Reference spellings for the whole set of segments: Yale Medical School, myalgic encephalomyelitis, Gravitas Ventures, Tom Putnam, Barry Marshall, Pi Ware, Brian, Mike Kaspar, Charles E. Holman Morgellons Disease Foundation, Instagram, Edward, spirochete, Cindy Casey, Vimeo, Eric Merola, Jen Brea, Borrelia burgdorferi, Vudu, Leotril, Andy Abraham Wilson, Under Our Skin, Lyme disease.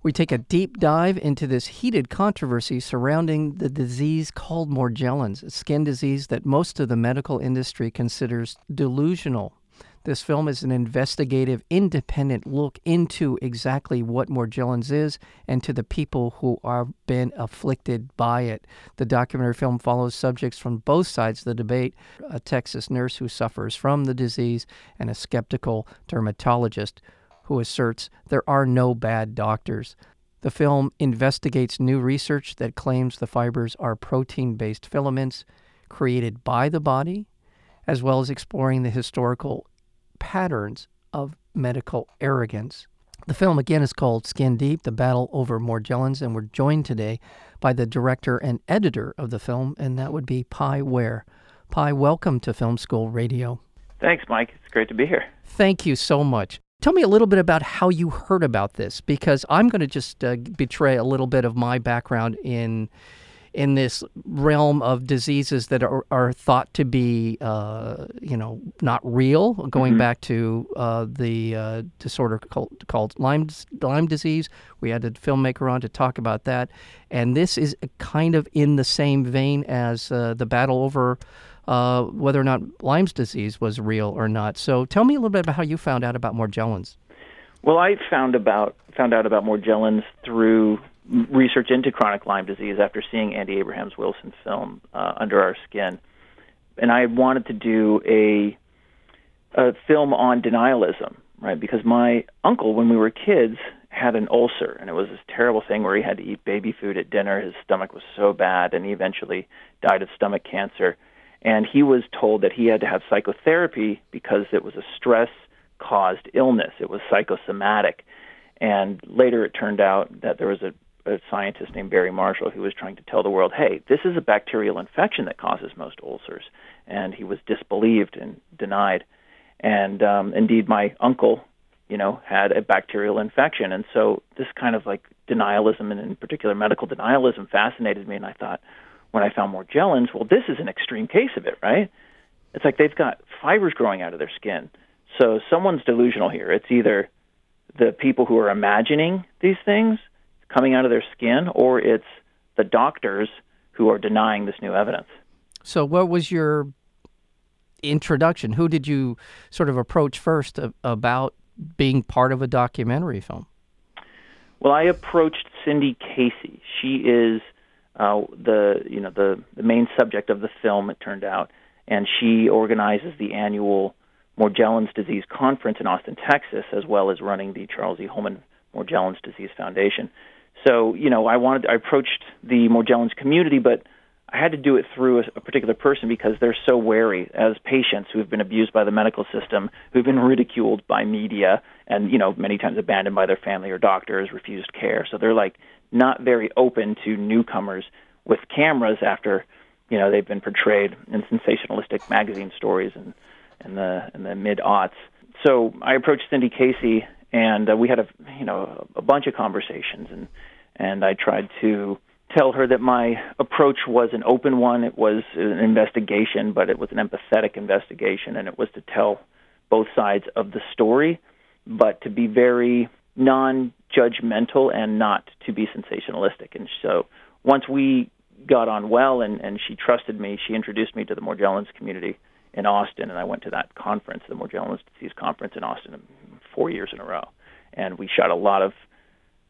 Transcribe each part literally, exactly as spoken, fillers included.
we take a deep dive into this heated controversy surrounding the disease called Morgellons, a skin disease that most of the medical industry considers delusional. This film is an investigative, independent look into exactly what Morgellons is and to the people who have been afflicted by it. The documentary film follows subjects from both sides of the debate, a Texas nurse who suffers from the disease and a skeptical dermatologist who asserts there are no bad doctors. The film investigates new research that claims the fibers are protein-based filaments created by the body, as well as exploring the historical patterns of medical arrogance. The film, again, is called Skin Deep, The Battle Over Morgellons, and we're joined today by the director and editor of the film, and that would be Pi Ware. Pi, welcome to Film School Radio. Thanks, Mike. It's great to be here. Thank you so much. Tell me a little bit about how you heard about this, because I'm going to just uh, betray a little bit of my background in in this realm of diseases that are, are thought to be, uh, you know, not real, going mm-hmm. back to uh, the uh, disorder called, called Lyme, Lyme disease. We had a filmmaker on to talk about that. And this is kind of in the same vein as uh, the battle over Uh, whether or not Lyme's disease was real or not. So tell me a little bit about how you found out about Morgellons. Well, I found about found out about Morgellons through research into chronic Lyme disease after seeing Andy Abraham Wilson's film, uh, Under Our Skin. And I wanted to do a, a film on denialism, right? Because my uncle, when we were kids, had an ulcer, and it was this terrible thing where he had to eat baby food at dinner. His stomach was so bad, and he eventually died of stomach cancer. And he was told that he had to have psychotherapy because it was a stress-caused illness. It was psychosomatic. And later it turned out that there was a, a scientist named Barry Marshall who was trying to tell the world, hey, this is a bacterial infection that causes most ulcers. And he was disbelieved and denied. And um, indeed, my uncle, you know, had a bacterial infection. And so this kind of like denialism, and in particular medical denialism, fascinated me. And I thought, when I found Morgellons, well, this is an extreme case of it, right? It's like they've got fibers growing out of their skin. So someone's delusional here. It's either the people who are imagining these things coming out of their skin, or it's the doctors who are denying this new evidence. So what was your introduction? Who did you sort of approach first about being part of a documentary film? Well, I approached Cindy Casey. She is... Uh, the you know the, the main subject of the film, it turned out, and she organizes the annual Morgellons Disease Conference in Austin, Texas, as well as running the Charles E. Holman Morgellons Disease Foundation. So you know I wanted I approached the Morgellons community, but I had to do it through a, a particular person because they're so wary as patients who have been abused by the medical system, who've been ridiculed by media, and you know many times abandoned by their family or doctors, refused care. So they're like not very open to newcomers with cameras after, you know, they've been portrayed in sensationalistic magazine stories and in, in the in the mid-aughts. So I approached Cindy Casey, and uh, we had a you know a bunch of conversations, and and I tried to tell her that my approach was an open one. It was an investigation, but it was an empathetic investigation, and it was to tell both sides of the story, but to be very non judgmental and not to be sensationalistic. And so once we got on well and, and she trusted me, she introduced me to the Morgellons community in Austin, and I went to that conference, the Morgellons Disease Conference in Austin, four years in a row. And we shot a lot of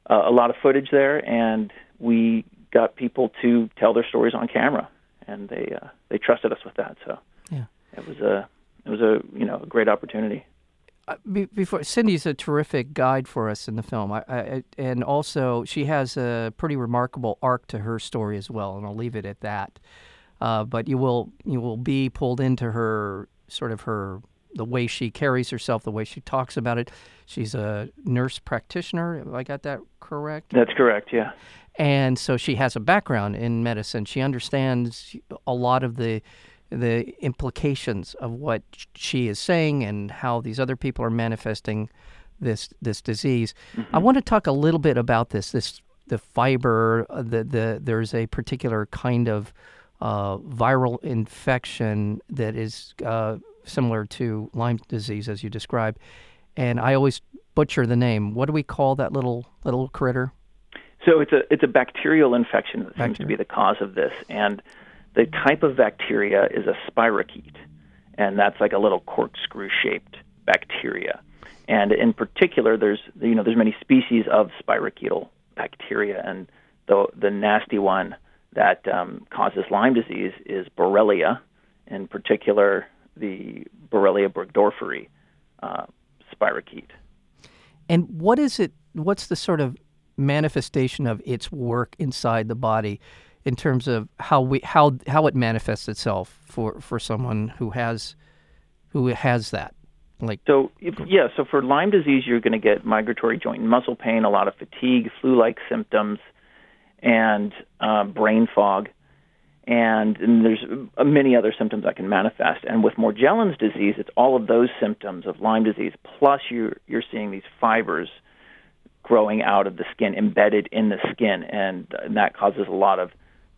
uh, a lot of footage there, and we got people to tell their stories on camera, and they uh, they trusted us with that. So yeah, it was a it was a you know a great opportunity. Before, Cindy's a terrific guide for us in the film, I, I, and also she has a pretty remarkable arc to her story as well, and I'll leave it at that. Uh, but you will you will be pulled into her sort of her the way she carries herself, the way she talks about it. She's a nurse practitioner. Have I got that correct? That's correct. Yeah. And so she has a background in medicine. She understands a lot of the the implications of what she is saying and how these other people are manifesting this this disease. Mm-hmm. I want to talk a little bit about this, this the fiber, the, the there's a particular kind of uh, viral infection that is uh, similar to Lyme disease, as you described. And I always butcher the name. What do we call that little little critter? So it's a it's a bacterial infection that Bacteria. seems to be the cause of this. And the type of bacteria is a spirochete, and that's like a little corkscrew-shaped bacteria. And in particular, there's you know there's many species of spirochetal bacteria, and the the nasty one that um, causes Lyme disease is Borrelia, in particular the Borrelia burgdorferi uh, spirochete. And what is it? What's the sort of manifestation of its work inside the body, in terms of how we how how it manifests itself for, for someone who has who has that? Like so, if, yeah. So for Lyme disease, you're going to get migratory joint and muscle pain, a lot of fatigue, flu-like symptoms, and uh, brain fog, and, and there's uh, many other symptoms that can manifest. And with Morgellons disease, it's all of those symptoms of Lyme disease. Plus, you're you're seeing these fibers growing out of the skin, embedded in the skin, and, and that causes a lot of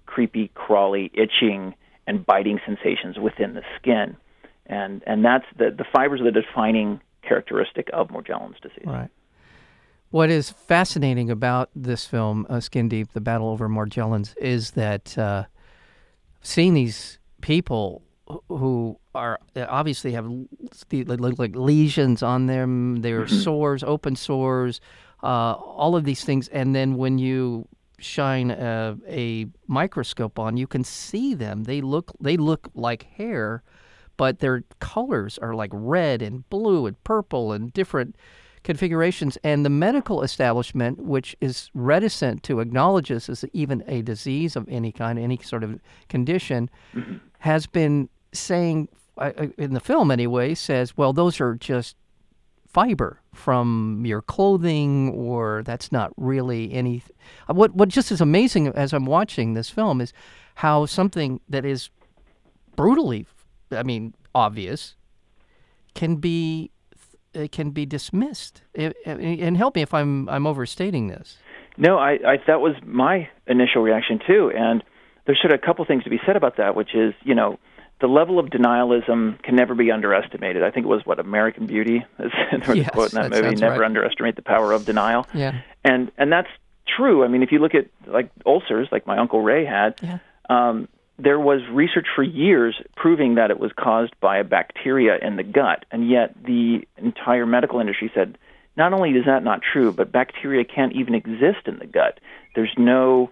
creepy, crawly, itching, and biting sensations within the skin. And and that's the, the fibers are the defining characteristic of Morgellons disease. Right. What is fascinating about this film, uh, Skin Deep, The Battle Over Morgellons, is that uh, seeing these people who are obviously have like lesions on them, their mm-hmm. sores, open sores, uh, all of these things, and then when you shine a, a microscope on, you can see them. They look they look like hair, but their colors are like red and blue and purple and different configurations. And the medical establishment, which is reticent to acknowledge this as even a disease of any kind, any sort of condition, mm-hmm. has been saying, in the film anyway, says, well, those are just fiber from your clothing, or that's not really any. What, what just is amazing as I'm watching this film is how something that is brutally I mean, obvious, can be uh, can be dismissed. It, and help me if I'm I'm overstating this. No, I, I that was my initial reaction too. And there's sort of a couple things to be said about that, which is, you know, the level of denialism can never be underestimated. I think it was what American Beauty is there was yes, a quote in that, that movie: "Never right. underestimate the power of denial." Yeah, and and that's true. I mean, if you look at like ulcers, like my Uncle Ray had. Yeah. Um, There was research for years proving that it was caused by a bacteria in the gut, and yet the entire medical industry said, not only is that not true, but bacteria can't even exist in the gut. There's no,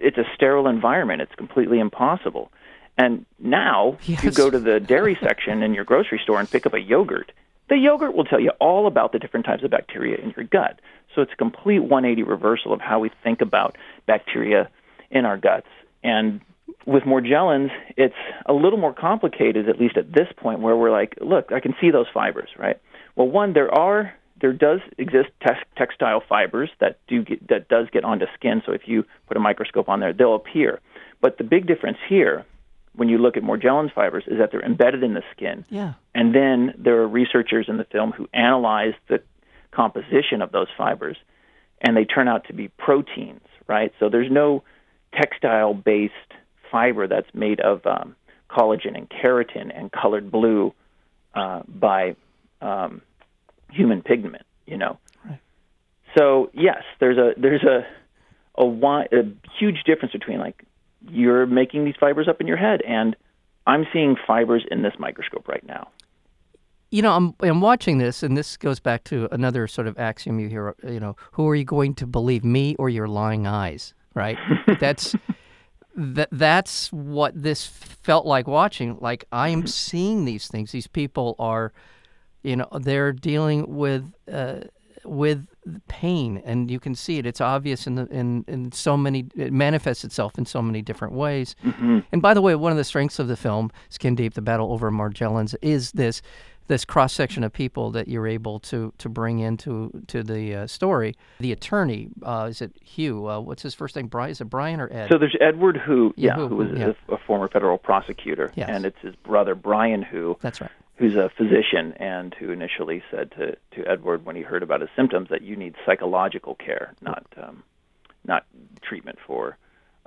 it's a sterile environment. It's completely impossible. And now yes. you go to the dairy section in your grocery store and pick up a yogurt. The yogurt will tell you all about the different types of bacteria in your gut. So it's a complete one eighty reversal of how we think about bacteria in our guts. And with Morgellons, it's a little more complicated, at least at this point, where we're like, look, I can see those fibers, right? Well, one, there are, there does exist tex- textile fibers that do get, that does get onto skin, so if you put a microscope on there, they'll appear. But the big difference here, when you look at Morgellons fibers, is that they're embedded in the skin. Yeah. And then there are researchers in the film who analyze the composition of those fibers, and they turn out to be proteins, right? So there's no textile-based fiber that's made of um, collagen and keratin and colored blue uh, by um, human pigment, you know. Right. So yes, there's a there's a a, a huge difference between like you're making these fibers up in your head and I'm seeing fibers in this microscope right now. You know, I'm I'm watching this, and this goes back to another sort of axiom you hear. You know, who are you going to believe, me or your lying eyes? Right? That's. That that's what this felt like watching. Like, I am seeing these things. These people are, you know, they're dealing with uh, with pain, and you can see it. It's obvious in the, in in so many. It manifests itself in so many different ways. Mm-hmm. And by the way, one of the strengths of the film Skin Deep: The Battle Over Morgellons is this. this cross-section of people that you're able to to bring into to the uh, story. The attorney, uh, is it Hugh? Uh, what's his first name? Brian? Is it Brian or Ed? So there's Edward, who yeah, yeah who was yeah. a, a former federal prosecutor, yes. and it's his brother Brian, who that's right. who's a physician and who initially said to, to Edward when he heard about his symptoms that you need psychological care, not um, not treatment for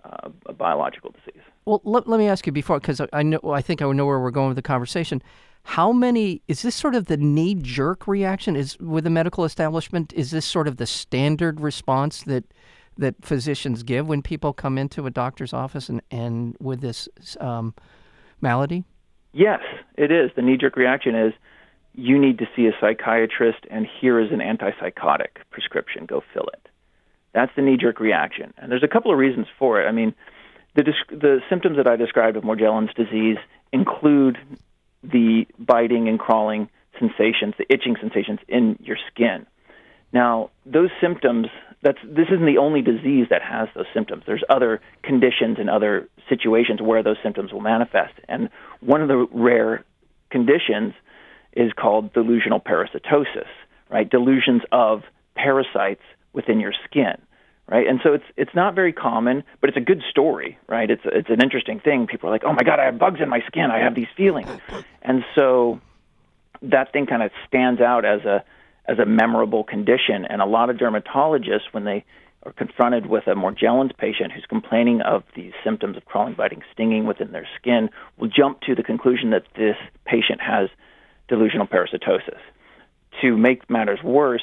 uh, a biological disease. Well, let, let me ask you before, because I know I think I know where we're going with the conversation. How many, is this sort of the knee-jerk reaction is with the medical establishment? Is this sort of the standard response that that physicians give when people come into a doctor's office and, and with this um, malady? Yes, it is. The knee-jerk reaction is, you need to see a psychiatrist, and here is an antipsychotic prescription. Go fill it. That's the knee-jerk reaction. And there's a couple of reasons for it. I mean, the, the symptoms that I described of Morgellons disease include the biting and crawling sensations, the itching sensations in your skin. Now, those symptoms, that's, this isn't the only disease that has those symptoms. There's other conditions and other situations where those symptoms will manifest. And one of the rare conditions is called delusional parasitosis, right? Delusions of parasites within your skin, right? And so it's it's not very common, but it's a good story, right? It's it's an interesting thing. People are like, oh my God, I have bugs in my skin. I have these feelings. And so that thing kind of stands out as a as a memorable condition. And a lot of dermatologists, when they are confronted with a Morgellons patient who's complaining of these symptoms of crawling, biting, stinging within their skin, will jump to the conclusion that this patient has delusional parasitosis. To make matters worse,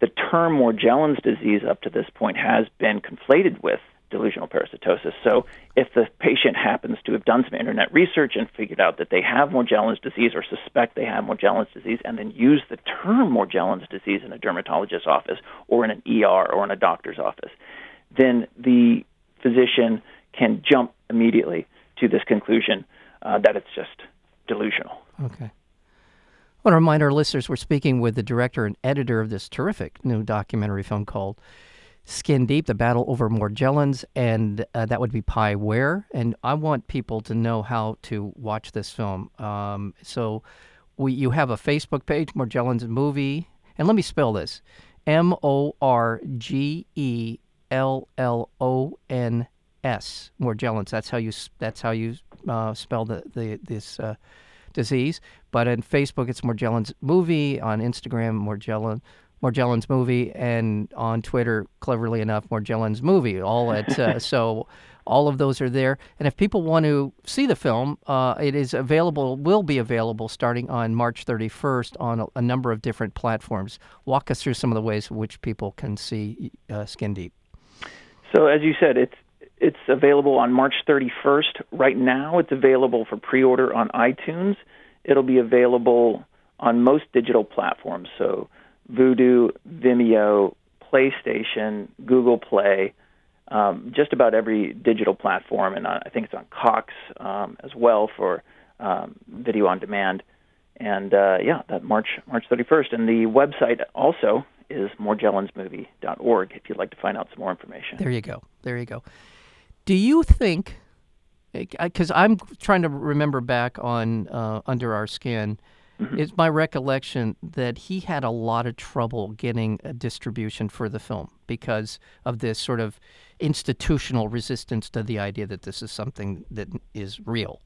the term Morgellons disease up to this point has been conflated with delusional parasitosis. So if the patient happens to have done some internet research and figured out that they have Morgellons disease or suspect they have Morgellons disease and then use the term Morgellons disease in a dermatologist's office or in an E R or in a doctor's office, then the physician can jump immediately to this conclusion uh, that it's just delusional. Okay. I want to remind our listeners we're speaking with the director and editor of this terrific new documentary film called Skin Deep, The Battle Over Morgellons, and uh, that would be Pi Ware. And I want people to know how to watch this film. Um, so we, you have a Facebook page, Morgellons Movie, and let me spell this, M O R G E L L O N S, Morgellons. That's how you, that's how you uh, spell the, the this uh, disease. But on Facebook, it's Morgellons Movie. On Instagram, Morgellons, Morgellons Movie. And on Twitter, cleverly enough, Morgellons Movie. All at, uh, so all of those are there. And if people want to see the film, uh, it is available, will be available starting on March thirty-first on a, a number of different platforms. Walk us through some of the ways in which people can see uh, Skin Deep. So as you said, it's It's available on March thirty-first. Right now, it's available for pre-order on iTunes. It'll be available on most digital platforms, so Vudu, Vimeo, PlayStation, Google Play, um, just about every digital platform. And I think it's on Cox um, as well for um, video on demand. And, uh, yeah, that March thirty-first. And the website also is Morgellons Movie dot org if you'd like to find out some more information. There you go. There you go. Do you think, because I'm trying to remember back on uh, Under Our Skin, mm-hmm. It's my recollection that he had a lot of trouble getting a distribution for the film because of this sort of institutional resistance to the idea that this is something that is real.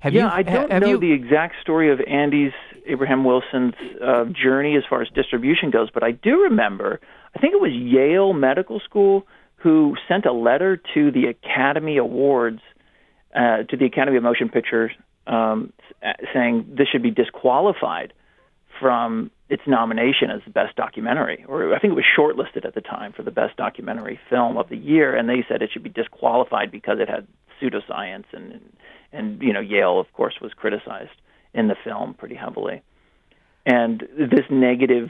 Have yeah, you, I don't have know you... the exact story of Andy's, Abraham Wilson's uh, journey as far as distribution goes, but I do remember, I think it was Yale Medical School who sent a letter to the Academy Awards, uh, to the Academy of Motion Pictures, um, saying this should be disqualified from its nomination as the best documentary, or I think it was shortlisted at the time for the best documentary film of the year, and they said it should be disqualified because it had pseudoscience, and and you know Yale, of course, was criticized in the film pretty heavily, and this negative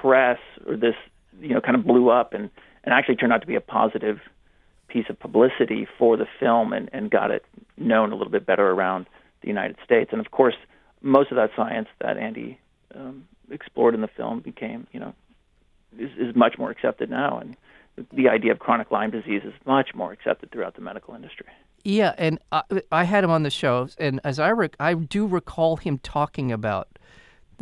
press or this you know kind of blew up and. And actually turned out to be a positive piece of publicity for the film and, and got it known a little bit better around the United States. And, of course, most of that science that Andy um, explored in the film became, you know, is, is much more accepted now. And the idea of chronic Lyme disease is much more accepted throughout the medical industry. Yeah, and I, I had him on the show, and as I rec- I do recall him talking about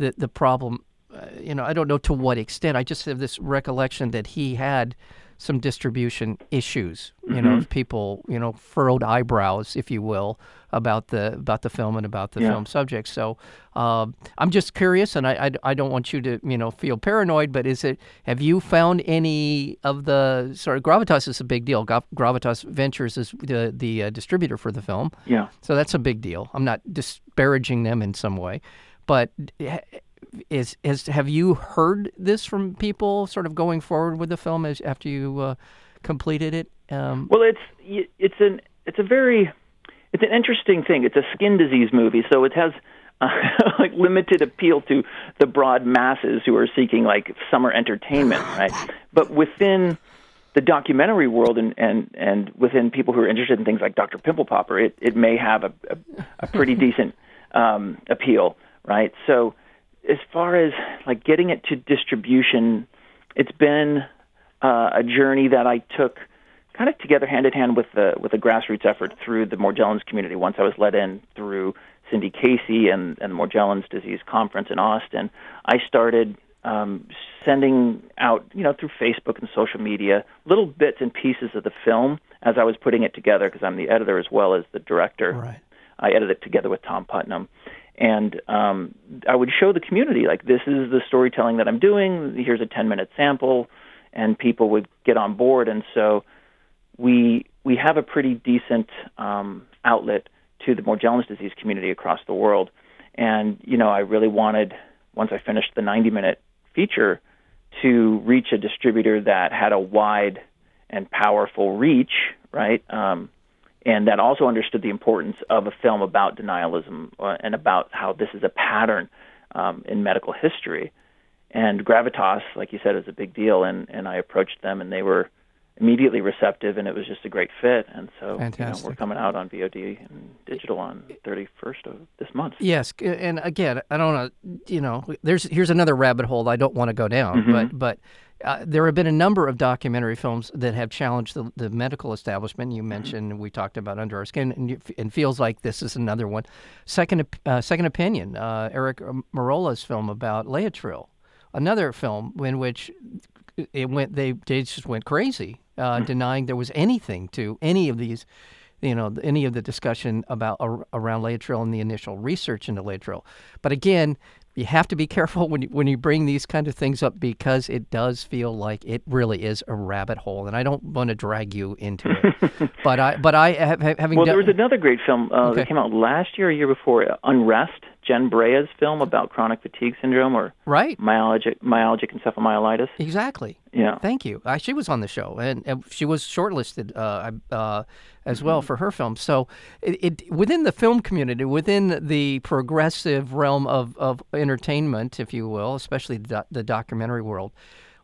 the, the problem. Uh, you know, I don't know to what extent. I just have this recollection that he had some distribution issues. You mm-hmm. know, people, you know, furrowed eyebrows, if you will, about the about the film and about the yeah. film subject. So um, I'm just curious, and I, I I don't want you to, you know, feel paranoid. But is it? Have you found any of the? Sorry, Gravitas is a big deal. Gravitas Ventures is the the uh, distributor for the film. Yeah. So that's a big deal. I'm not disparaging them in some way, but. Is, is have you heard this from people sort of going forward with the film as, after you uh, completed it? Um, well, it's it's an it's a very it's an interesting thing. It's a skin disease movie, so it has uh, like limited appeal to the broad masses who are seeking like summer entertainment, right? But within the documentary world and, and, and within people who are interested in things like Doctor Pimple Popper, it, it may have a a, a pretty decent um, appeal, right? So. As far as like getting it to distribution, it's been uh, a journey that I took kind of together hand in hand with the with a grassroots effort through the Morgellons community. Once I was let in through Cindy Casey and, and the Morgellons Disease Conference in Austin, I started um, sending out, you know, through Facebook and social media, little bits and pieces of the film as I was putting it together, because I'm the editor as well as the director. Right. I edited it together with Tom Putnam. And um, I would show the community, like, this is the storytelling that I'm doing. Here's a ten-minute sample, and people would get on board. And so we we have a pretty decent um, outlet to the Morgellons disease community across the world. And, you know, I really wanted, once I finished the ninety-minute feature, to reach a distributor that had a wide and powerful reach, right? Um And that also understood the importance of a film about denialism uh, and about how this is a pattern um, in medical history. And Gravitas, like you said, is a big deal. And, and I approached them, and they were immediately receptive, and it was just a great fit. And so you know, we're coming out on V O D and digital on thirty-first of this month. Yes, and again, I don't want to, you know, there's here's another rabbit hole I don't want to go down, mm-hmm. but but. Uh, there have been a number of documentary films that have challenged the, the medical establishment. You mentioned, we talked about Under Our Skin, and, you, and feels like this is another one. Second uh, Second Opinion, uh, Eric Merola's film about Leotril, another film in which it went. They, they just went crazy, uh, mm-hmm. denying there was anything to any of these, you know, any of the discussion about around Leotril and the initial research into Leotril. But again, you have to be careful when you, when you bring these kind of things up, because it does feel like it really is a rabbit hole, and I don't want to drag you into it. but I but I have, having well, done, there was another great film uh, okay. that came out last year, or year before, Unrest, Jen Brea's film about chronic fatigue syndrome or right. myalgic myalgic encephalomyelitis. Exactly. Yeah. Thank you. Uh, she was on the show, and, and she was shortlisted uh, uh, as mm-hmm. well for her film. So it, it within the film community, within the progressive realm of, of entertainment, if you will, especially the, the documentary world,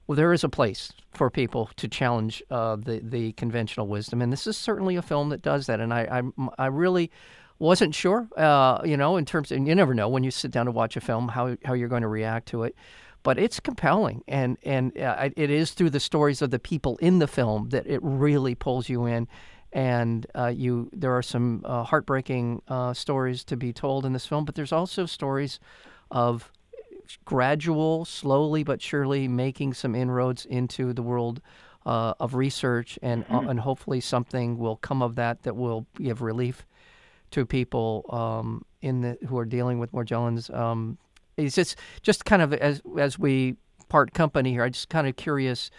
well, there is a place for people to challenge uh, the, the conventional wisdom. And this is certainly a film that does that. And I, I, I really... wasn't sure, uh, you know, in terms of, and you never know when you sit down to watch a film how how you're going to react to it, but it's compelling, and and uh, it is through the stories of the people in the film that it really pulls you in, and uh, you there are some uh, heartbreaking uh, stories to be told in this film, but there's also stories of gradual, slowly but surely making some inroads into the world. Uh, of research, and mm-hmm. uh, and hopefully something will come of that that will give relief to people um, in the who are dealing with Morgellons. Um, it's just, just kind of as as we part company here. I'm just kind of curious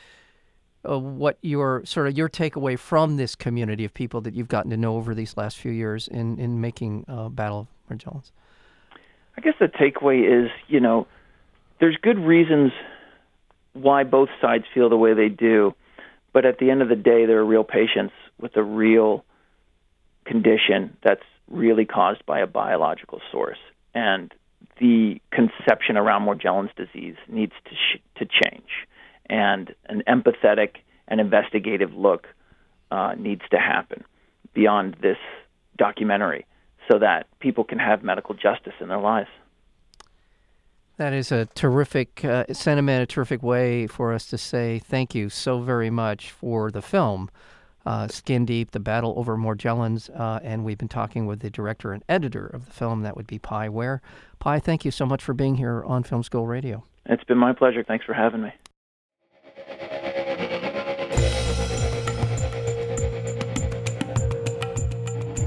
uh, what your sort of your takeaway from this community of people that you've gotten to know over these last few years in in making uh, battle of Morgellons. I guess the takeaway is, you know, there's good reasons why both sides feel the way they do, but at the end of the day, there are real patients with a real condition that's really caused by a biological source, and the conception around Morgellons disease needs to sh- to change, and an empathetic and investigative look uh, needs to happen beyond this documentary, so that people can have medical justice in their lives. That is a terrific uh, sentiment, a terrific way for us to say thank you so very much for the film. Uh, Skin Deep, The Battle Over Morgellons, uh, and we've been talking with the director and editor of the film. That would be Pi Ware. Pi, thank you so much for being here on Film School Radio. It's been my pleasure. Thanks for having me.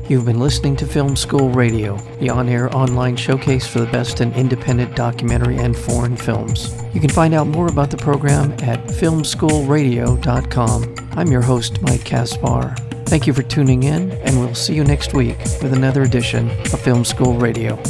You've been listening to Film School Radio, the on-air online showcase for the best in independent documentary and foreign films. You can find out more about the program at film school radio dot com. I'm your host, Mike Kaspar. Thank you for tuning in, and we'll see you next week with another edition of Film School Radio.